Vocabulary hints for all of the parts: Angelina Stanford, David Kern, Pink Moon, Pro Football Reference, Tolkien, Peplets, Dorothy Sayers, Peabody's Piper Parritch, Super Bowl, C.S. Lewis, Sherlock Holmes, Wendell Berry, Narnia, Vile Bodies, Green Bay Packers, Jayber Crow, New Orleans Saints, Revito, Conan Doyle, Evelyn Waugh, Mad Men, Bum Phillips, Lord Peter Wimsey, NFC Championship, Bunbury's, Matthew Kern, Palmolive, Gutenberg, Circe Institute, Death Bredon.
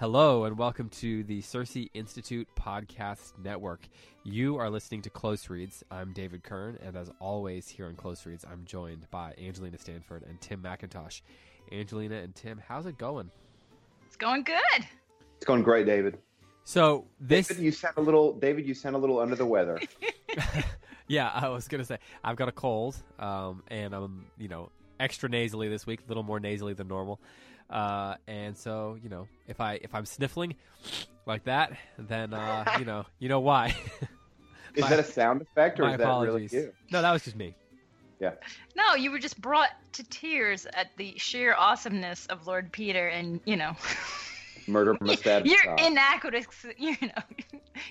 Hello and welcome to the Circe Institute Podcast Network. You are listening to Close Reads. I'm David Kern, and as always here on Close Reads, I'm joined by Angelina Stanford and Tim McIntosh. Angelina and Tim, how's it going? It's going good. It's going great, David. So this David, you sound a little under the weather. Yeah, I was gonna say I've got a cold, and I'm extra nasally this week, a little more nasally than normal. And so, if I'm sniffling like that, then, you know why. Is that a sound effect or is that really you? No, that was just me. Yeah. No, you were just brought to tears at the sheer awesomeness of Lord Peter and, Murder Must Advertise. Your inadequacy,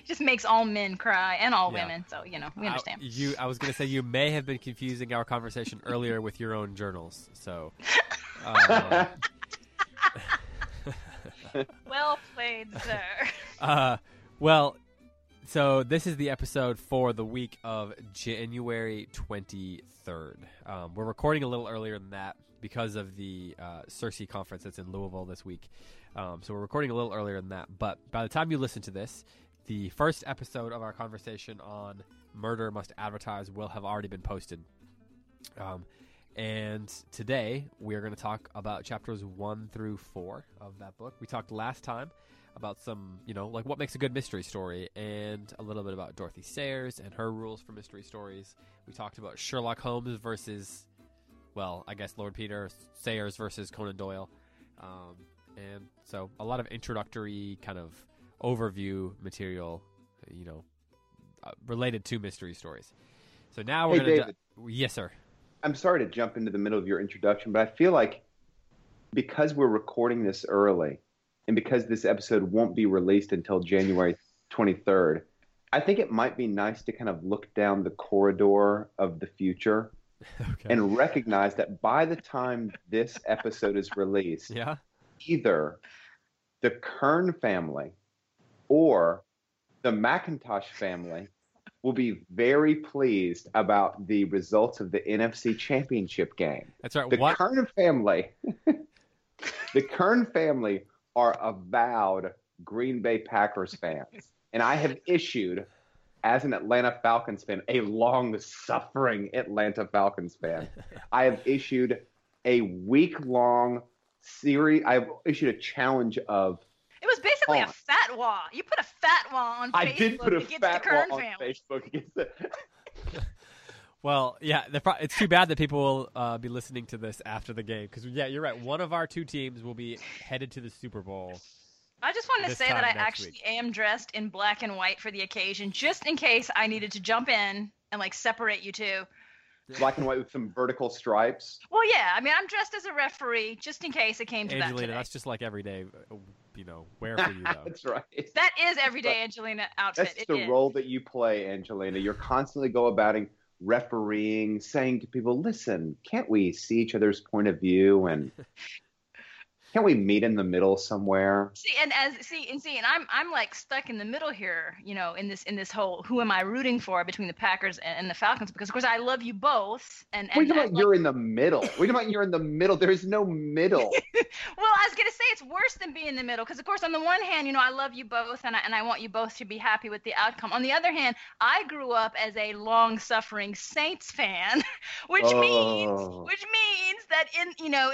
just makes all men cry and all women. So, we understand. I was going to say you may have been confusing our conversation earlier with your own journals. So, well played, sir. So this is the episode for the week of January 23rd. We're recording a little earlier than that because of the Circe conference that's in Louisville this week. So we're recording a little earlier than that. But by the time you listen to this, the first episode of our conversation on Murder Must Advertise will have already been posted. And today we are going to talk about chapters 1 through 4 of that book. We talked last time about some, what makes a good mystery story, and a little bit about Dorothy Sayers and her rules for mystery stories. We talked about Sherlock Holmes versus, Lord Peter, Sayers versus Conan Doyle. And so a lot of introductory kind of overview material, related to mystery stories. So now we're going to... Yes, sir. I'm sorry to jump into the middle of your introduction, but I feel like because we're recording this early and because this episode won't be released until January 23rd, I think it might be nice to kind of look down the corridor of the future and recognize that by the time this episode is released, either the Kern family or the McIntosh family will be very pleased about the results of the NFC Championship game. That's right. The Kern family are avowed Green Bay Packers fans. And I have issued, as an Atlanta Falcons fan, a long-suffering Atlanta Falcons fan, I have issued a week-long series. I've issued a challenge of... It was basically a fatwa. You put a fatwa on Facebook. I did put a fatwa on Facebook against it. Well, yeah, it's too bad that people will be listening to this after the game because, yeah, you're right. One of our two teams will be headed to the Super Bowl. I just want to say that I actually am dressed in black and white for the occasion, just in case I needed to jump in and separate you two. Black and white with some vertical stripes. Well, yeah. I mean, I'm dressed as a referee just in case it came to that today. That's just like everyday, wear for you, though. That's right. That is everyday Angelina outfit. That's the role that you play, Angelina. You're constantly refereeing, saying to people, listen, can't we see each other's point of view and... Can't we meet in the middle somewhere? And I'm stuck in the middle here, in this whole who am I rooting for between the Packers and the Falcons, because of course I love you both. And you're in the middle. What do you mean you're in the middle? There is no middle. Well, I was gonna say it's worse than being in the middle, because of course on the one hand, I love you both and I want you both to be happy with the outcome. On the other hand, I grew up as a long-suffering Saints fan, which means that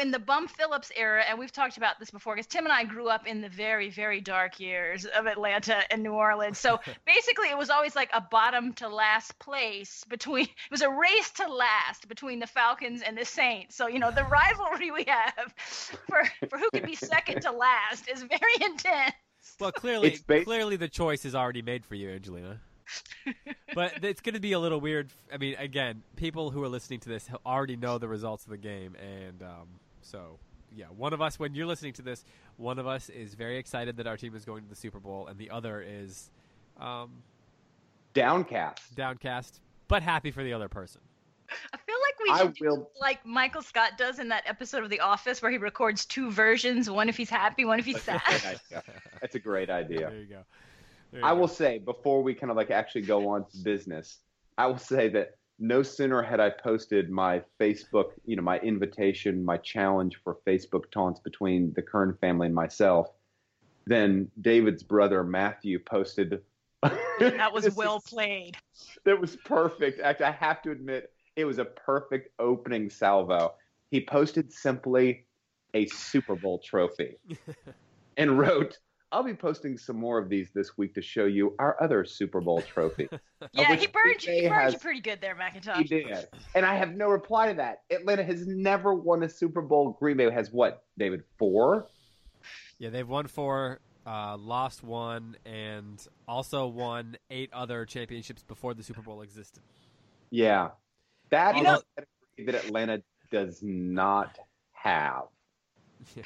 in the Bum Phillips era, and we've talked about this before because Tim and I grew up in the very, very dark years of Atlanta and New Orleans. So basically it was always a bottom to last place it was a race to last between the Falcons and the Saints. So, the rivalry we have for who could be second to last is very intense. Well, clearly the choice is already made for you, Angelina. But it's going to be a little weird. I mean, again, people who are listening to this already know the results of the game. And so... Yeah, one of us, when you're listening to this, one of us is very excited that our team is going to the Super Bowl, and the other is downcast, but happy for the other person. I feel like we should do Michael Scott does in that episode of The Office where he records two versions, one if he's happy, one if he's sad. That's a great idea. There you go. I will say, before we kind of actually go on to business, I will say that no sooner had I posted my Facebook, my invitation, my challenge for Facebook taunts between the Kern family and myself, then David's brother Matthew posted. That was well played. That was perfect. Actually, I have to admit, it was a perfect opening salvo. He posted simply a Super Bowl trophy and wrote, "I'll be posting some more of these this week to show you our other Super Bowl trophy." Yeah, he burned you pretty good there, McIntosh. He did. And I have no reply to that. Atlanta has never won a Super Bowl. Green Bay has what, David, 4? Yeah, they've won 4, lost 1, and also won 8 other championships before the Super Bowl existed. Yeah. That is a category that Atlanta does not have. Yeah.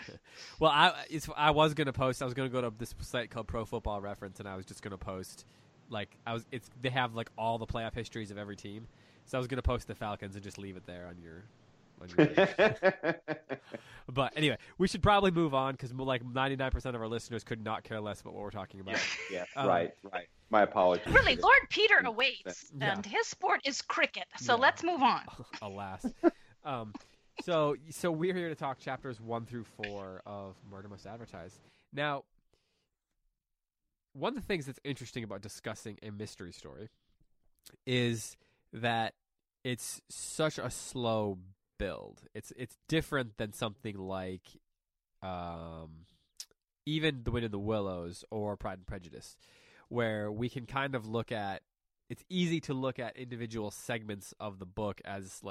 Well, I was going to post. I was going to go to this site called Pro Football Reference, and I was just going to post, they have like all the playoff histories of every team. So I was going to post the Falcons and just leave it there on your page. But anyway, we should probably move on because like 99% of our listeners could not care less about what we're talking about. Yeah, right. My apologies. Really, Lord Peter awaits, and his sport is cricket. So let's move on. Alas. So we're here to talk chapters 1 through 4 of Murder Must Advertise. Now, one of the things that's interesting about discussing a mystery story is that it's such a slow build. It's different than something like even The Wind in the Willows or Pride and Prejudice, where we can kind of look at. It's easy to look at individual segments of the book as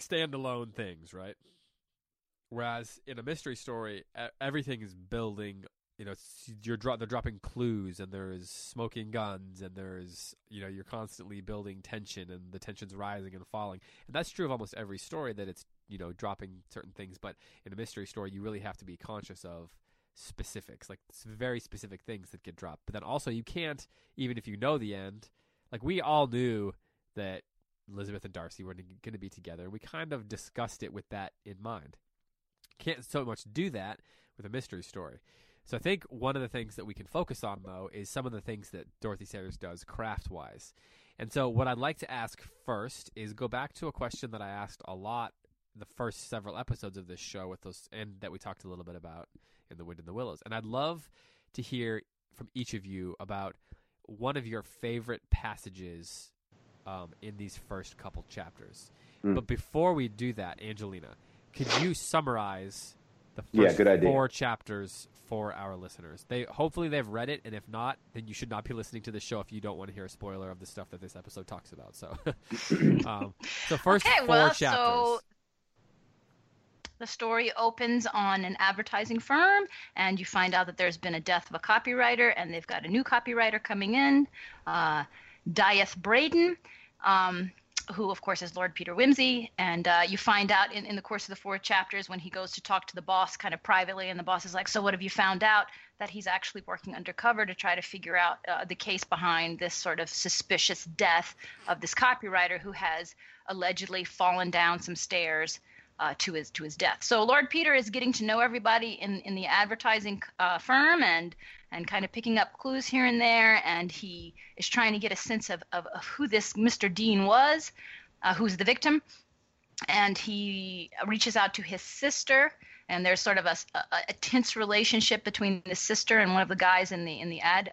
standalone things, right? Whereas in a mystery story, everything is building. They're dropping clues, and there's smoking guns, and there's you're constantly building tension, and the tension's rising and falling. And that's true of almost every story that it's dropping certain things. But in a mystery story, you really have to be conscious of specifics, like very specific things that get dropped. But then also, you can't, even if you know the end. Like, we all knew that Elizabeth and Darcy were going to be together. We kind of discussed it with that in mind. Can't so much do that with a mystery story. So I think one of the things that we can focus on, though, is some of the things that Dorothy Sayers does craft-wise. And so what I'd like to ask first is go back to a question that I asked a lot the first several episodes of this show with those, and that we talked a little bit about in The Wind in the Willows. And I'd love to hear from each of you about one of your favorite passages in these first couple chapters. Mm. But before we do that, Angelina, could you summarize the first 4 chapters for our listeners? Hopefully they've read it, and if not, then you should not be listening to this show if you don't want to hear a spoiler of the stuff that this episode talks about. So the first 4 chapters. So the story opens on an advertising firm, and you find out that there's been a death of a copywriter, and they've got a new copywriter coming in, Death Bredon, who, of course, is Lord Peter Wimsey. And you find out in the course of the 4 chapters when he goes to talk to the boss kind of privately, and the boss is like, "So what have you found out?" That he's actually working undercover to try to figure out the case behind this sort of suspicious death of this copywriter who has allegedly fallen down some stairs to his death. So Lord Peter is getting to know everybody in the advertising firm and kind of picking up clues here and there, and he is trying to get a sense of who this Mr. Dean was, who's the victim, and he reaches out to his sister, and there's sort of a tense relationship between the sister and one of the guys in the ad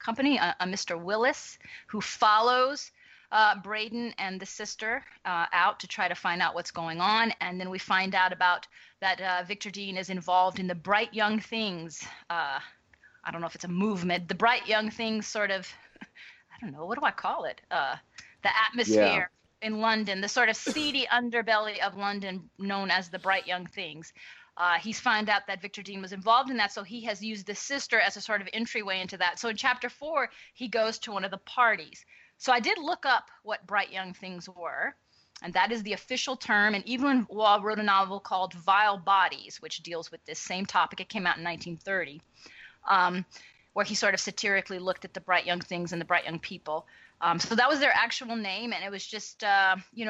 company, a Mr. Willis, who follows Bredon and the sister out to try to find out what's going on. And then we find out about that Victor Dean is involved in the Bright Young Things. I don't know if it's a movement. The Bright Young Things sort of, I don't know, what do I call it? The atmosphere in London, the sort of seedy underbelly of London known as the Bright Young Things. He's found out that Victor Dean was involved in that, so he has used the sister as a sort of entryway into that. So in chapter 4, he goes to one of the parties. So I did look up what Bright Young Things were, and that is the official term. And Evelyn Waugh wrote a novel called Vile Bodies, which deals with this same topic. It came out in 1930, where he sort of satirically looked at the Bright Young Things and the Bright Young People. So that was their actual name, and it was just,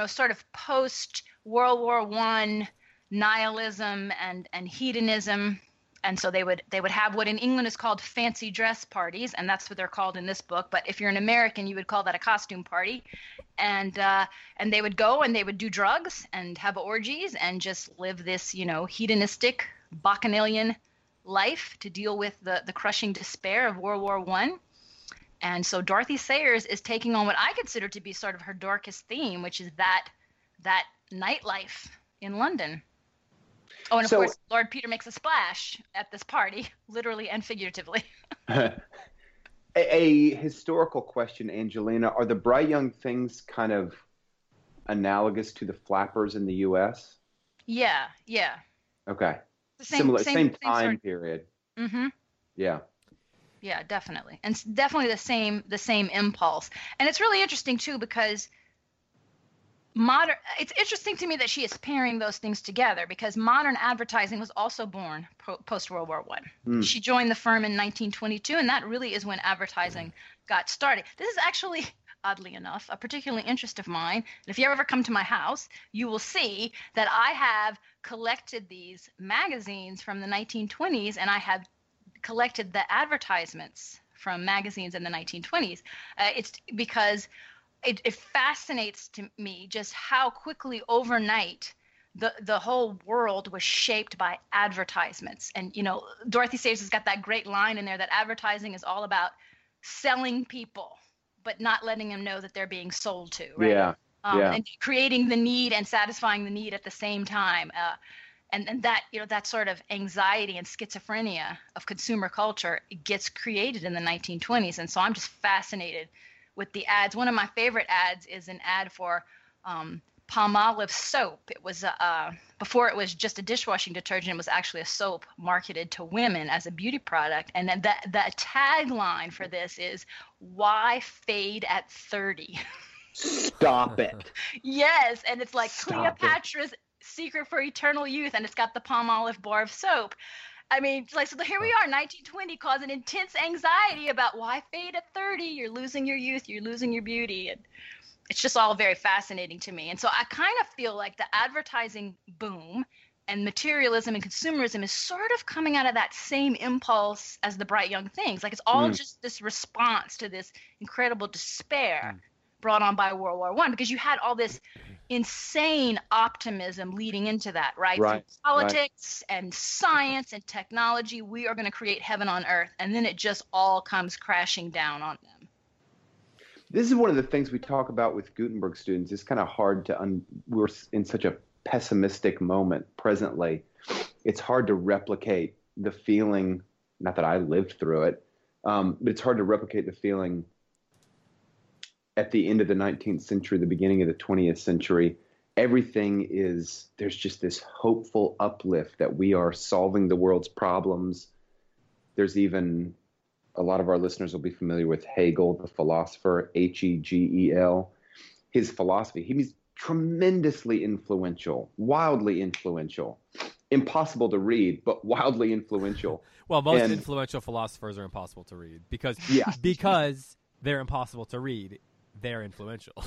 sort of post-World War I nihilism and hedonism And so they would have what in England is called fancy dress parties, and that's what they're called in this book. But if you're an American, you would call that a costume party. And they would go and they would do drugs and have orgies and just live this, you know, hedonistic bacchanalian life to deal with the crushing despair of World War I. And so Dorothy Sayers is taking on what I consider to be sort of her darkest theme, which is that nightlife in London. Oh, and of course, Lord Peter makes a splash at this party, literally and figuratively. a historical question, Angelina. Are the Bright Young Things kind of analogous to the Flappers in the U.S.? Yeah, yeah. Okay. Similar, same time period. Mm-hmm. Yeah. Yeah, definitely. And it's definitely the same impulse. And it's really interesting, too, because it's interesting to me that she is pairing those things together, because modern advertising was also born post-World War I. Mm. She joined the firm in 1922, and that really is when advertising got started. This is actually, oddly enough, a particular interest of mine. And if you ever come to my house, you will see that I have collected these magazines from the 1920s, and I have collected the advertisements from magazines in the 1920s. It's because it fascinates to me just how quickly overnight the whole world was shaped by advertisements. And, you know, Dorothy Sayers has got that great line in there that advertising is all about selling people, but not letting them know that they're being sold to, right? Yeah. And creating the need and satisfying the need at the same time. And that, you know, that sort of anxiety and schizophrenia of consumer culture gets created in the 1920s. And so I'm just fascinated with the ads. One of my favorite ads is an ad for Palmolive soap. It was before it was just a dishwashing detergent. It was actually a soap marketed to women as a beauty product. And then the tagline for this is, "Why fade at 30?" Stop it. Yes, and it's like Cleopatra's secret for eternal youth, and it's got the Palmolive bar of soap. I mean, like, so here we are, 1920, causing intense anxiety about why fade at 30? You're losing your youth, you're losing your beauty. And it's just all very fascinating to me. And so I kind of feel like the advertising boom and materialism and consumerism is sort of coming out of that same impulse as the Bright Young Things. Like, it's all just this response to this incredible despair brought on by World War I, because you had all this insane optimism leading into that, right? So politics and science and technology, we are going to create heaven on earth, and then it just all comes crashing down on them. This is one of the things we talk about with Gutenberg students. It's kind of hard to we're in such a pessimistic moment presently. It's hard to replicate the feeling, not that I lived through it, but it's hard to replicate the feeling at the end of the 19th century, the beginning of the 20th century. Everything is, there's just this hopeful uplift that we are solving the world's problems. There's even, a lot of our listeners will be familiar with Hegel, the philosopher, Hegel. His philosophy, he was tremendously influential, wildly influential. Impossible to read, but wildly influential. Well, most influential philosophers are impossible to read because they're impossible to read. They're influential.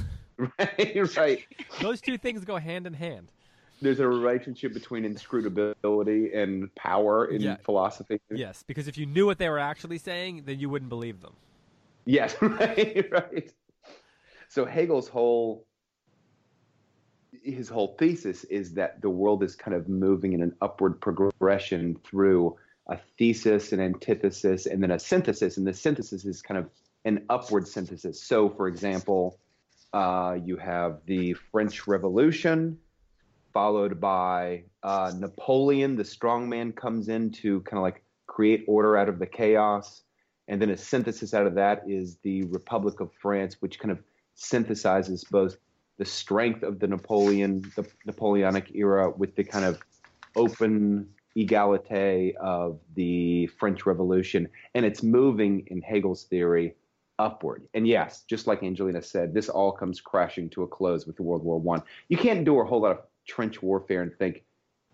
Right. Those two things go hand in hand. There's a relationship between inscrutability and power in philosophy. Yes, because if you knew what they were actually saying, then you wouldn't believe them. Yes, right. So Hegel's whole thesis is that the world is kind of moving in an upward progression through a thesis, an antithesis, and then a synthesis. And the synthesis is kind of an upward synthesis. So, for example, you have the French Revolution, followed by Napoleon, the strongman, comes in to kind of like create order out of the chaos. And then a synthesis out of that is the Republic of France, which kind of synthesizes both the strength of the Napoleonic era with the kind of open egalite of the French Revolution. And it's moving, in Hegel's theory, upward. And yes, just like Angelina said, this all comes crashing to a close with World War I. You can't do a whole lot of trench warfare and think,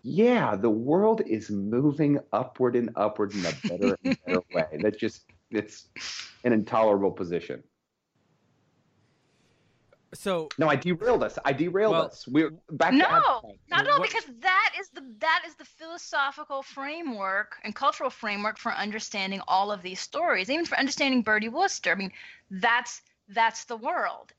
yeah, the world is moving upward and upward in a better and better way. That's just, it's an intolerable position. So no, I derailed us. We're back. No, not at all. Because that is the philosophical framework and cultural framework for understanding all of these stories, even for understanding Bertie Wooster. I mean, that's the world.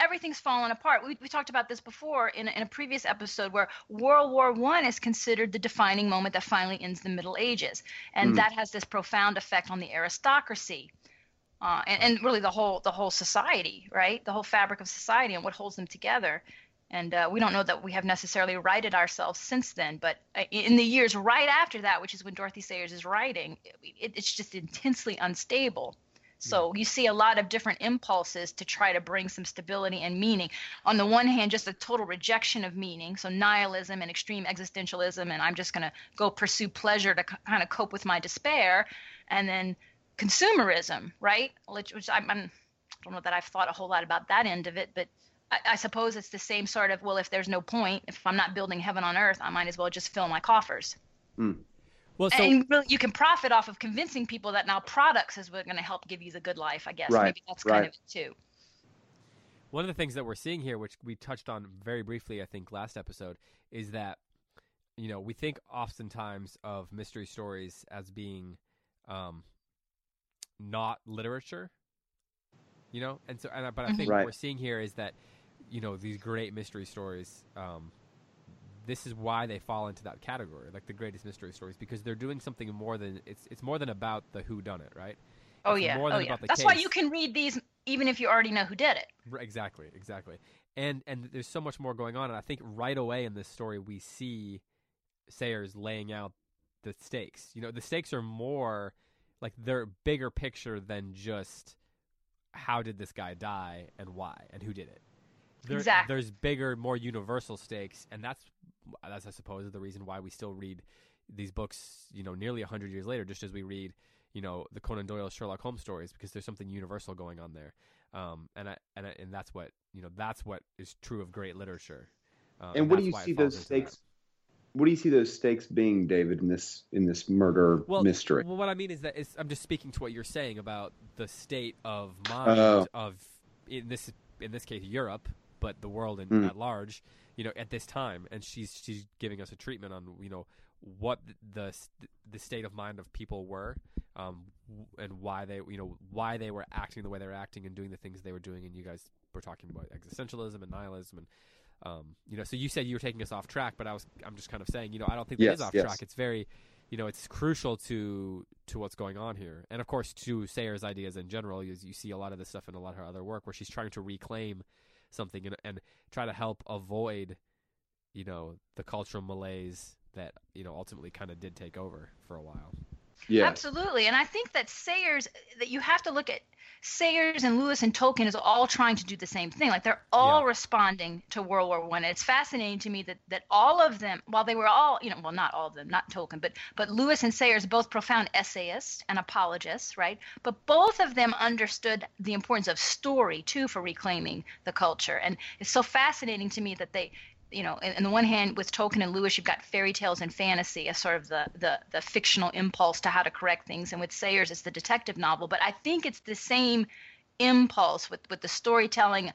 Everything's fallen apart. We talked about this before in a previous episode, where World War I is considered the defining moment that finally ends the Middle Ages, and that has this profound effect on the aristocracy. And really the whole society, right? The whole fabric of society and what holds them together. And we don't know that we have necessarily righted ourselves since then, but in the years right after that, which is when Dorothy Sayers is writing, it's just intensely unstable. So you see a lot of different impulses to try to bring some stability and meaning. On the one hand, just a total rejection of meaning, so nihilism and extreme existentialism, and I'm just going to go pursue pleasure to kind of cope with my despair, and then consumerism, right? Which I don't know that I've thought a whole lot about that end of it, but I suppose it's the same sort of, well, if there's no point, if I'm not building heaven on earth, I might as well just fill my coffers. Well, so, and really, you can profit off of convincing people that now products is what's going to help give you the good life, I guess. Right, maybe that's kind of it too. One of the things that we're seeing here, which we touched on very briefly, I think, last episode, is that, you know, we think oftentimes of mystery stories as being not literature, you know, but I think what we're seeing here is that, you know, these great mystery stories, this is why they fall into that category, like the greatest mystery stories, because they're doing something more than it's more than about the whodunit, right? Oh yeah, more than about the case. Why you can read these even if you already know who did it. Exactly, and there's so much more going on, and I think right away in this story we see Sayers laying out the stakes. You know, the stakes are more. Like, they're bigger picture than just how did this guy die and why and who did it. Exactly. There's bigger, more universal stakes, and that's I suppose the reason why we still read these books, you know, nearly 100 years later, just as we read, you know, the Conan Doyle Sherlock Holmes stories, because there's something universal going on there, and that's what, you know, that's what is true of great literature. And what do you see those stakes? What do you see those stakes being, David, in this murder mystery? Well, what I mean is that I'm just speaking to what you're saying about the state of mind of in this case Europe, but the world at large, you know, at this time. And she's giving us a treatment on, you know, what the state of mind of people were, and why they were acting the way they were acting and doing the things they were doing. And you guys were talking about existentialism and nihilism and. You know, so you said you were taking us off track, but I'm just kind of saying, you know, I don't think that is off track. It's very, you know, it's crucial to what's going on here, and of course to Sayers' ideas in general. You see a lot of this stuff in a lot of her other work, where she's trying to reclaim something and try to help avoid, you know, the cultural malaise that, you know, ultimately kind of did take over for a while. Yeah, absolutely. And I think that Sayers, that you have to look at Sayers and Lewis and Tolkien is all trying to do the same thing. Like, they're all responding to World War I. And it's fascinating to me that all of them, while they were all, you know, well, not all of them, not Tolkien, but Lewis and Sayers, both profound essayists and apologists, right? But both of them understood the importance of story too for reclaiming the culture. And it's so fascinating to me that they, you know, on the one hand, with Tolkien and Lewis, you've got fairy tales and fantasy as sort of the fictional impulse to how to correct things. And with Sayers, it's the detective novel. But I think it's the same impulse with the storytelling.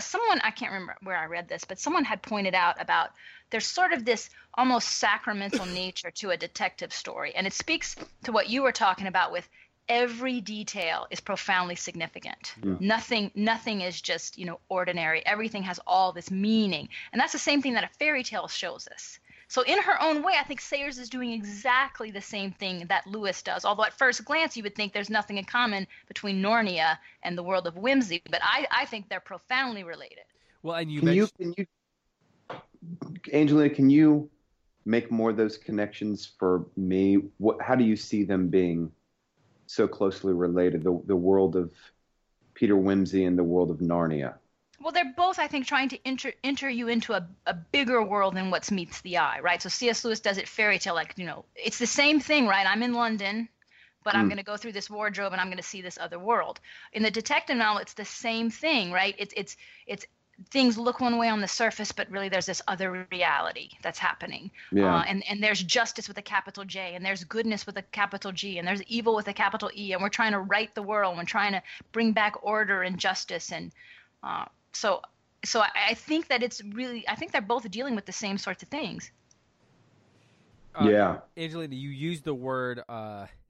Someone, I can't remember where I read this, but someone had pointed out about there's sort of this almost sacramental nature to a detective story. And it speaks to what you were talking about with every detail is profoundly significant. Yeah. Nothing is just, you know, ordinary. Everything has all this meaning. And that's the same thing that a fairy tale shows us. So in her own way, I think Sayers is doing exactly the same thing that Lewis does. Although at first glance, you would think there's nothing in common between Narnia and the World of Whimsy. But I think they're profoundly related. Well, and Angelina, can you make more of those connections for me? How do you see them being so closely related, the world of Peter Wimsey and the world of Narnia? Well, they're both, I think, trying to enter you into a bigger world than what meets the eye, right? So C.S. Lewis does it fairy tale, like, you know, it's the same thing, right? I'm in London, but I'm going to go through this wardrobe and I'm going to see this other world. In the detective novel, it's the same thing, right? It's things look one way on the surface, but really there's this other reality that's happening. Yeah. And there's justice with a capital J, and there's goodness with a capital G, and there's evil with a capital E, and we're trying to right the world. We're trying to bring back order and justice. And So I think that it's really, I think they're both dealing with the same sorts of things. Yeah. Angelina, you used the word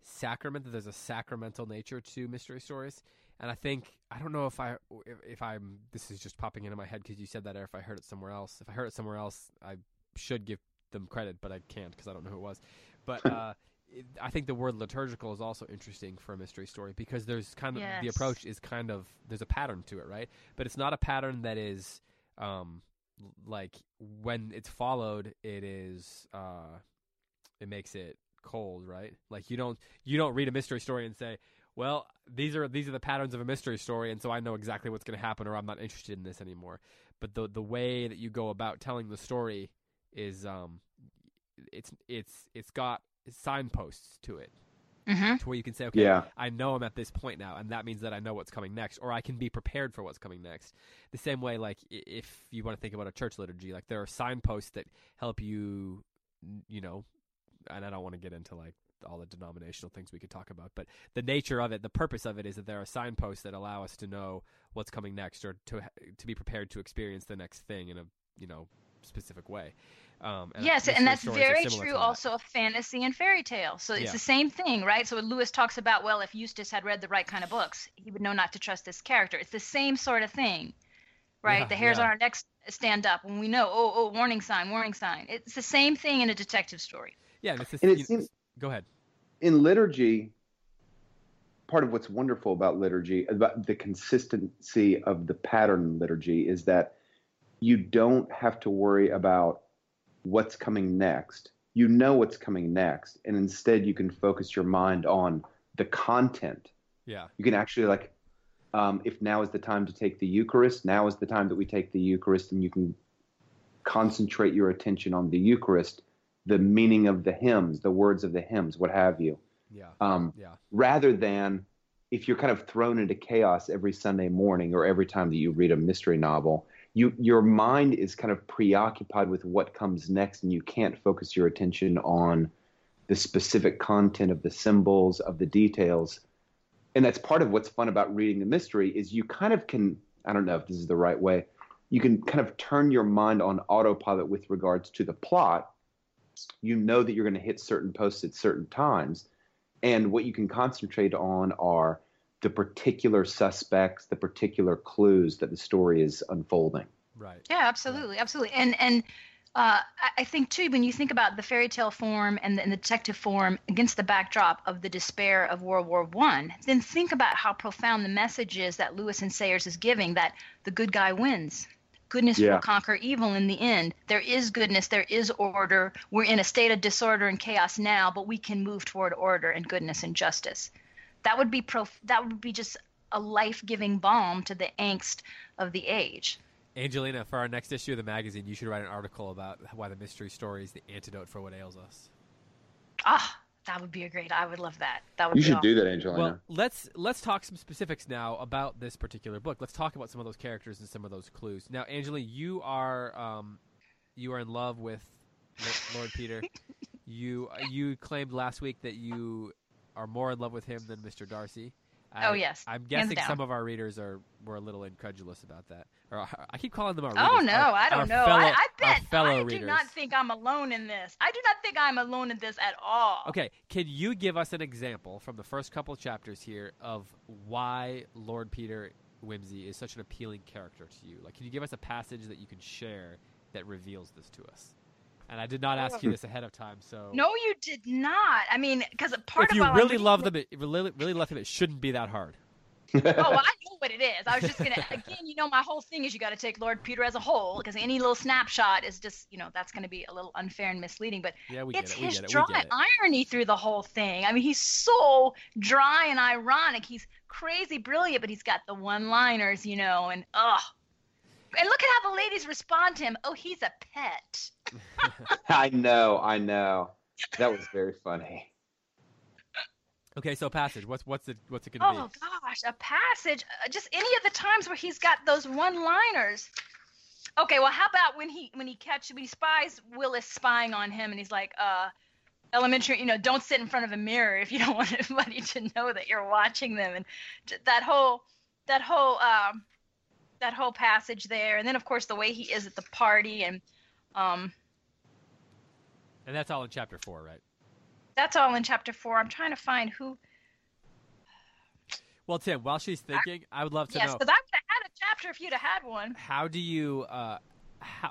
sacrament, that there's a sacramental nature to mystery stories. And I think, I don't know if I'm, this is just popping into my head because you said that, or if I heard it somewhere else. If I heard it somewhere else, I should give them credit, but I can't because I don't know who it was. But I think the word liturgical is also interesting for a mystery story, because there's kind of, yes, the approach is kind of, there's a pattern to it, right? But it's not a pattern that is like when it's followed, it is, it makes it cold, right? Like you don't read a mystery story and say, well, these are the patterns of a mystery story, and so I know exactly what's going to happen, or I'm not interested in this anymore. But the way that you go about telling the story is, it's got signposts to it, mm-hmm, to where you can say, okay, yeah, I know I'm at this point now, and that means that I know what's coming next, or I can be prepared for what's coming next. The same way, like if you want to think about a church liturgy, like there are signposts that help you, you know, and I don't want to get into like all the denominational things we could talk about, but the nature of it, the purpose of it, is that there are signposts that allow us to know what's coming next, or to be prepared to experience the next thing in a, you know, specific way. Yes, and that's very true also of fantasy and fairy tale. So it's the same thing, right? So Lewis talks about, well, if Eustace had read the right kind of books, he would know not to trust this character. It's the same sort of thing, right? Yeah, the hairs on our necks stand up when we know, oh, warning sign, warning sign. It's the same thing in a detective story. Yeah, it's go ahead. In liturgy, part of what's wonderful about liturgy, about the consistency of the pattern liturgy, is that you don't have to worry about what's coming next. You know what's coming next, and instead you can focus your mind on the content. Yeah. You can actually, like, if now is the time to take the Eucharist, now is the time that we take the Eucharist, and you can concentrate your attention on the Eucharist, the meaning of the hymns, the words of the hymns, what have you. Yeah. Rather than if you're kind of thrown into chaos every Sunday morning or every time that you read a mystery novel, your mind is kind of preoccupied with what comes next, and you can't focus your attention on the specific content of the symbols, of the details. And that's part of what's fun about reading the mystery, is you kind of can, I don't know if this is the right way, you can kind of turn your mind on autopilot with regards to the plot. You know that you're going to hit certain posts at certain times, and what you can concentrate on are the particular suspects, the particular clues that the story is unfolding. Right. Yeah, absolutely, absolutely. And I think too, when you think about the fairy tale form and the detective form against the backdrop of the despair of World War I, then think about how profound the message is that Lewis and Sayers is giving, that the good guy wins. Goodness will conquer evil in the end. There is goodness. There is order. We're in a state of disorder and chaos now, but we can move toward order and goodness and justice. That would be just a life-giving balm to the angst of the age. Angelina, for our next issue of the magazine, you should write an article about why the mystery story is the antidote for what ails us. Ah, that would be I would love that. You should do that, Angelina. Well, let's talk some specifics now about this particular book. Let's talk about some of those characters and some of those clues. Now, Angelina, you are in love with Lord Peter. You claimed last week that you are more in love with him than Mr. Darcy. Yes. I'm guessing some of our readers were a little incredulous about that. Or I keep calling them our readers. Oh, no, I don't know. I do not think I'm alone in this. I do not think I'm alone in this at all. Okay, can you give us an example from the first couple of chapters here of why Lord Peter Wimsey is such an appealing character to you? Like, can you give us a passage that you can share that reveals this to us? And I did not ask you this ahead of time, so... No, you did not. I mean, because part of... If you really love them, it shouldn't be that hard. Oh, well, I know what it is. I was just going to... Again, my whole thing is you got to take Lord Peter as a whole, because any little snapshot is just, that's going to be a little unfair and misleading, but it's his dry irony through the whole thing. I mean, he's so dry and ironic. He's crazy brilliant, but he's got the one-liners, and ugh. And look at how the ladies respond to him. Oh, he's a pet. I know. That was very funny. Okay, so passage. What's it going to be? Oh, gosh, a passage. Just any of the times where he's got those one-liners. Okay, well, how about when he spies Willis spying on him, and he's like, elementary, don't sit in front of a mirror if you don't want anybody to know that you're watching them, and that whole that whole passage there, and then of course the way he is at the party, and that's all in chapter 4, right? That's all in chapter 4. I'm trying to find who. Well, Tim, while she's thinking, I would love to know. Yes, because I would have had a chapter if you'd have had one. How do you?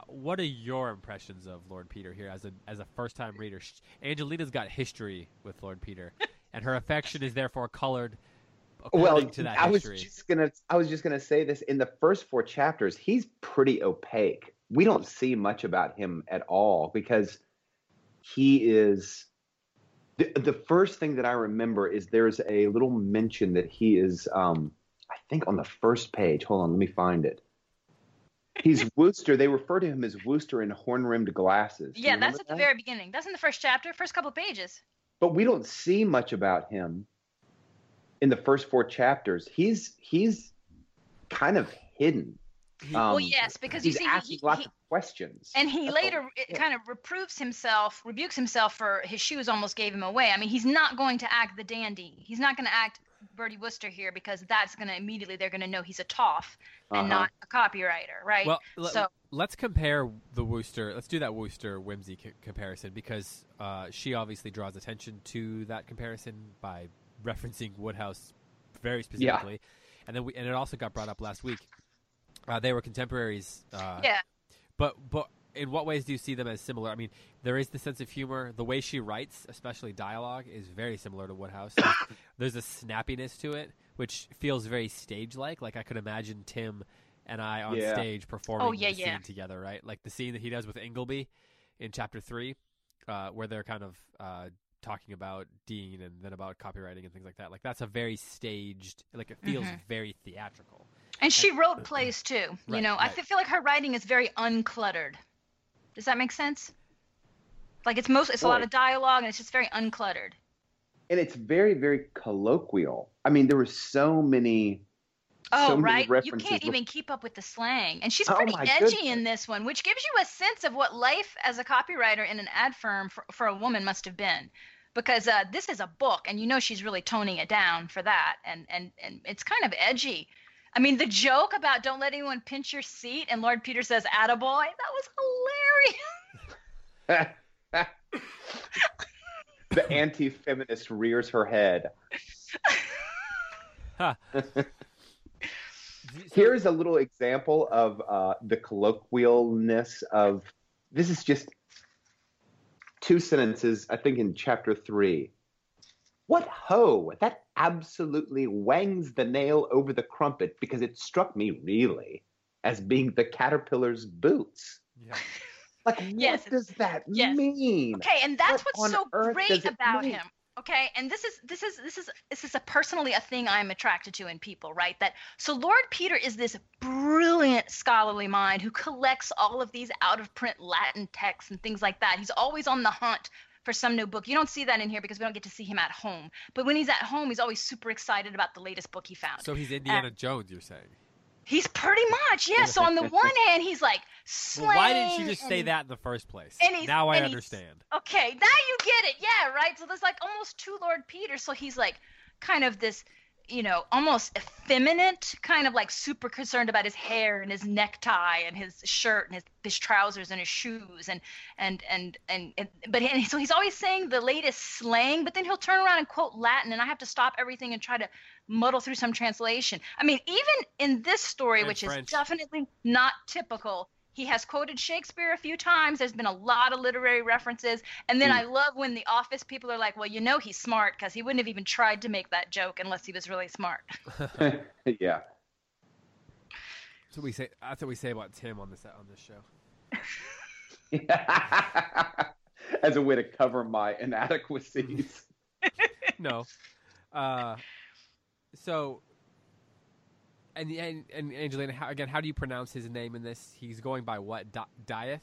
What are your impressions of Lord Peter here as a first time reader? Angelina's got history with Lord Peter, and her affection is therefore colored. Well, to that I was just gonna say this. In the first 4 chapters, he's pretty opaque. We don't see much about him at all because he is. The first thing that I remember is there's a little mention that he is, I think, on the first page. Hold on, let me find it. He's Wooster. They refer to him as Wooster in horn-rimmed glasses. Yeah, that's at the very beginning. That's in the first chapter, first couple of pages. But we don't see much about him in the first 4 chapters. He's kind of hidden. Well, yes, because he's asking lots of questions. And he later kind of rebukes himself for his shoes almost gave him away. I mean, he's not going to act the dandy. He's not going to act Bertie Wooster here because that's going to immediately they're going to know he's a toff and not a copywriter, right? Well, so let's compare the Wooster. Let's do that Wooster Whimsy comparison because she obviously draws attention to that comparison by referencing Woodhouse very specifically. Yeah. And then it also got brought up last week. They were contemporaries. Yeah. But in what ways do you see them as similar? I mean, there is the sense of humor. The way she writes, especially dialogue, is very similar to Woodhouse. There's a snappiness to it, which feels very stage-like. Like I could imagine Tim and I on stage performing the scene together, right? Like the scene that he does with Ingleby in Chapter 3 where they're kind of talking about Dean and then about copywriting and things like that. Like that's a very staged – like it feels very theatrical. And she wrote plays too, you know. Right. I feel like her writing is very uncluttered. Does that make sense? Like it's a lot of dialogue, and it's just very uncluttered. And it's very, very colloquial. I mean, there were so many references. You can't even keep up with the slang, and she's pretty edgy in this one, which gives you a sense of what life as a copywriter in an ad firm for a woman must have been. Because this is a book, and you know she's really toning it down for that, and it's kind of edgy. I mean, the joke about don't let anyone pinch your seat and Lord Peter says attaboy, that was hilarious. The anti-feminist rears her head. Huh. Here's a little example of the colloquialness of – this is just 2 sentences, I think, in Chapter 3. What ho! That absolutely wangs the nail over the crumpet because it struck me really as being the caterpillar's boots. Yeah. Like, what does that mean? Okay, and that's what's so great about him. Okay, and this is personally a thing I'm attracted to in people, right? That so Lord Peter is this brilliant scholarly mind who collects all of these out-of-print Latin texts and things like that. He's always on the hunt for some new book. You don't see that in here because we don't get to see him at home. But when he's at home, he's always super excited about the latest book he found. So he's Indiana Jones, you're saying? He's pretty much, yeah. So on the one hand, he's like slang. Well, why didn't you just say that in the first place? Now I understand. Okay, now you get it. Yeah, right? So there's like almost 2 Lord Peter. So he's like kind of this, you know, almost effeminate, kind of like super concerned about his hair and his necktie and his shirt and his trousers and his shoes and so he's always saying the latest slang, but then he'll turn around and quote Latin, and I have to stop everything and try to muddle through some translation. I mean, even in this story, which is definitely not typical, he has quoted Shakespeare a few times. There's been a lot of literary references. And then I love when The Office people are like, well, you know he's smart because he wouldn't have even tried to make that joke unless he was really smart. Yeah. That's what we say about Tim on this show. As a way to cover my inadequacies. No. So... And Angelina, how do you pronounce his name in this? He's going by what? Dieth?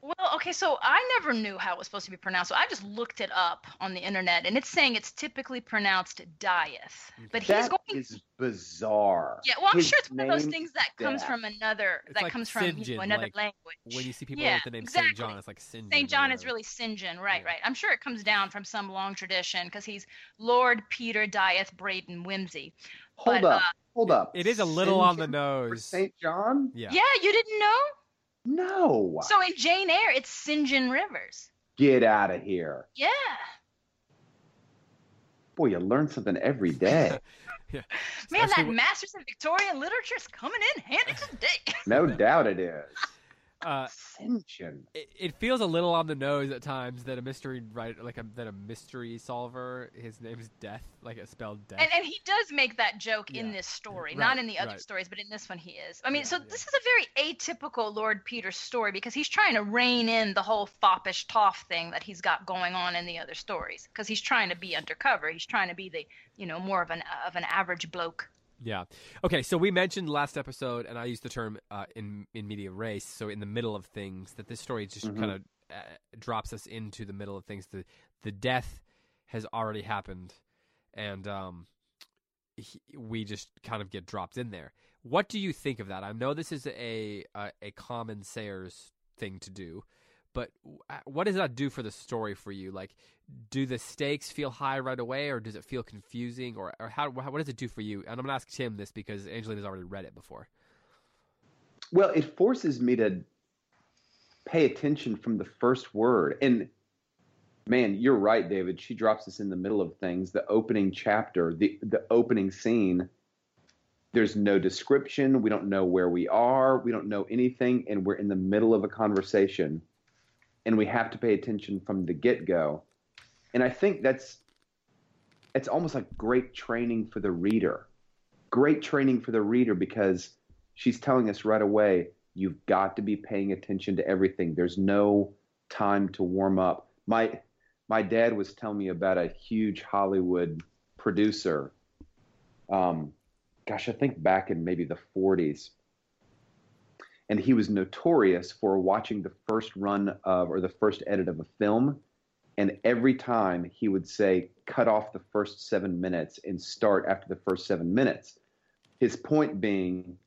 Well, okay, so I never knew how it was supposed to be pronounced, so I just looked it up on the internet, and it's saying it's typically pronounced Dieth. But is bizarre. Yeah, well, I'm sure it's one of those things that comes from another. It's that like comes from another language. When you see people with the name St. John, it's like St. John. St. John is really St. John, right. I'm sure it comes down from some long tradition because he's Lord Peter Dieth Bredon Wimsey. Hold up. It is a little on the nose. St. John? Yeah. Yeah, you didn't know? No. So in Jane Eyre, it's St. John Rivers. Get out of here. Yeah. Boy, you learn something every day. Yeah. Man, actually, that Masters in Victorian Literature is coming in handy today. No doubt it is. It feels a little on the nose at times that a mystery writer, that a mystery solver, his name is Death, like it's spelled Death. And he does make that joke in this story, not in the other stories, but in this one he is. I mean, this is a very atypical Lord Peter story because he's trying to rein in the whole foppish toff thing that he's got going on in the other stories because he's trying to be undercover. He's trying to be the, more of an average bloke. Yeah. Okay, so we mentioned last episode, and I used the term in media race, so in the middle of things, that this story just kind of drops us into the middle of things. The death has already happened, and we just kind of get dropped in there. What do you think of that? I know this is a common Sayers thing to do, but what does that do for the story for you? Like, do the stakes feel high right away, or does it feel confusing, or what does it do for you? And I'm going to ask Tim this because Angelina's already read it before. Well, it forces me to pay attention from the first word. And, man, you're right, David. She drops us in the middle of things. The opening chapter, the opening scene, there's no description. We don't know where we are. We don't know anything, and we're in the middle of a conversation. And we have to pay attention from the get-go. And I think it's almost like great training for the reader. Great training for the reader because she's telling us right away, you've got to be paying attention to everything. There's no time to warm up. My dad was telling me about a huge Hollywood producer. I think back in maybe the 40s. And he was notorious for watching the first run of, or the first edit of a film. And every time he would say, cut off the first 7 minutes and start after the first 7 minutes. His point being,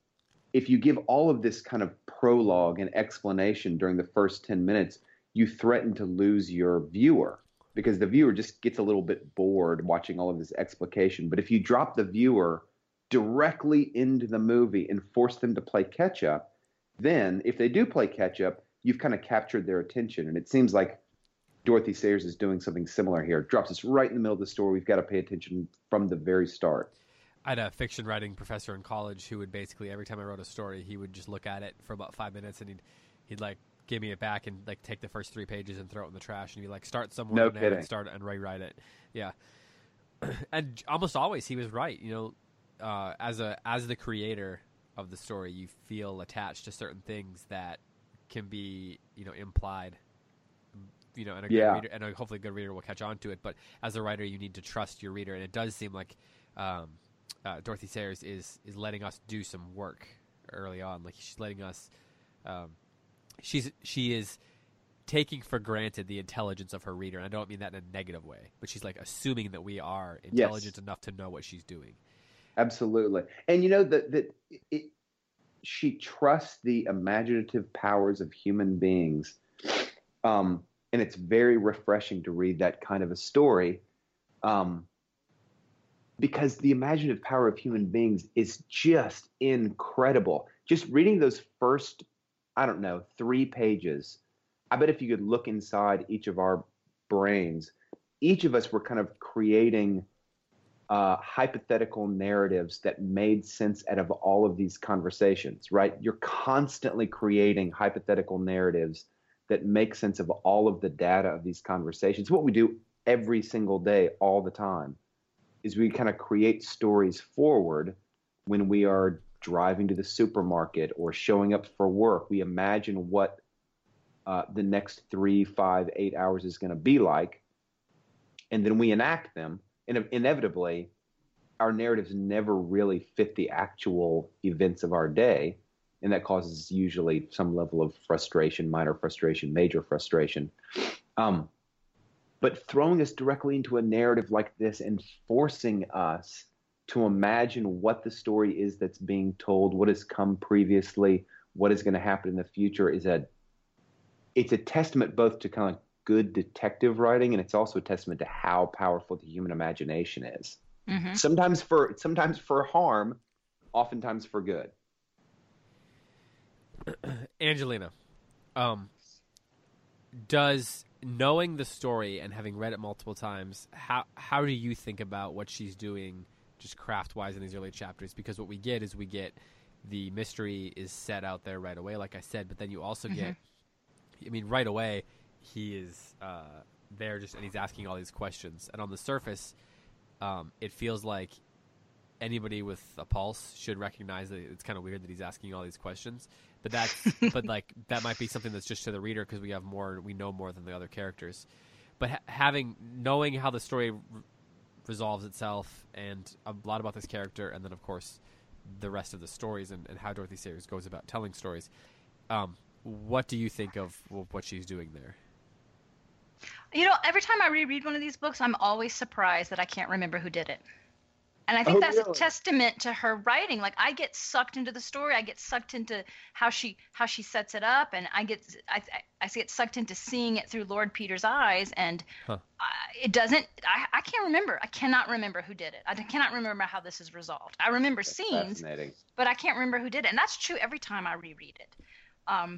if you give all of this kind of prologue and explanation during the first 10 minutes, you threaten to lose your viewer because the viewer just gets a little bit bored watching all of this explication. But if you drop the viewer directly into the movie and force them to play catch up, then, if they do play catch-up, you've kind of captured their attention. And it seems like Dorothy Sayers is doing something similar here. Drops us right in the middle of the story. We've got to pay attention from the very start. I had a fiction writing professor in college who would basically, every time I wrote a story, he would just look at it for about 5 minutes, and he'd like, give me it back and like take the first 3 pages and throw it in the trash. And he'd be like, start somewhere and start and rewrite it. Yeah. And almost always he was right. As the creator of the story, you feel attached to certain things that can be, implied, and a good reader, and hopefully a good reader will catch on to it. But as a writer, you need to trust your reader. And it does seem like Dorothy Sayers is letting us do some work early on. Like she's letting us, she is taking for granted the intelligence of her reader. And I don't mean that in a negative way, but she's like assuming that we are intelligent enough to know what she's doing. Absolutely. And she trusts the imaginative powers of human beings. And it's very refreshing to read that kind of a story because the imaginative power of human beings is just incredible. Just reading those first, 3 pages, I bet if you could look inside each of our brains, each of us were kind of creating hypothetical narratives that made sense out of all of these conversations, right? You're constantly creating hypothetical narratives that make sense of all of the data of these conversations. What we do every single day, all the time, is we kind of create stories forward when we are driving to the supermarket or showing up for work. We imagine what the next 3, 5, 8 hours is going to be like, and then we enact them. And inevitably, our narratives never really fit the actual events of our day, and that causes usually some level of frustration, minor frustration, major frustration. But throwing us directly into a narrative like this and forcing us to imagine what the story is that's being told, what has come previously, what is going to happen in the future, it's a testament both to kind of good detective writing, and it's also a testament to how powerful the human imagination is. Mm-hmm. Sometimes for harm, oftentimes for good. Angelina, does knowing the story and having read it multiple times, how do you think about what she's doing just craft-wise in these early chapters? Because what we get is the mystery is set out there right away, like I said, but then you also get, I mean, right away he is there just, and he's asking all these questions. And on the surface, it feels like anybody with a pulse should recognize that it's kind of weird that he's asking all these questions, but that might be something that's just to the reader, because we know more than the other characters. But knowing how the story resolves itself, and a lot about this character, and then of course the rest of the stories and how Dorothy Sayers goes about telling stories, what do you think of what she's doing there? You know, every time I reread one of these books, I'm always surprised that I can't remember who did it. And I think that's a testament to her writing. Like, I get sucked into the story. I get sucked into how she sets it up, and I get sucked into seeing it through Lord Peter's eyes. And I can't remember. I cannot remember who did it. I cannot remember how this is resolved. I remember that's scenes, but I can't remember who did it. And that's true every time I reread it.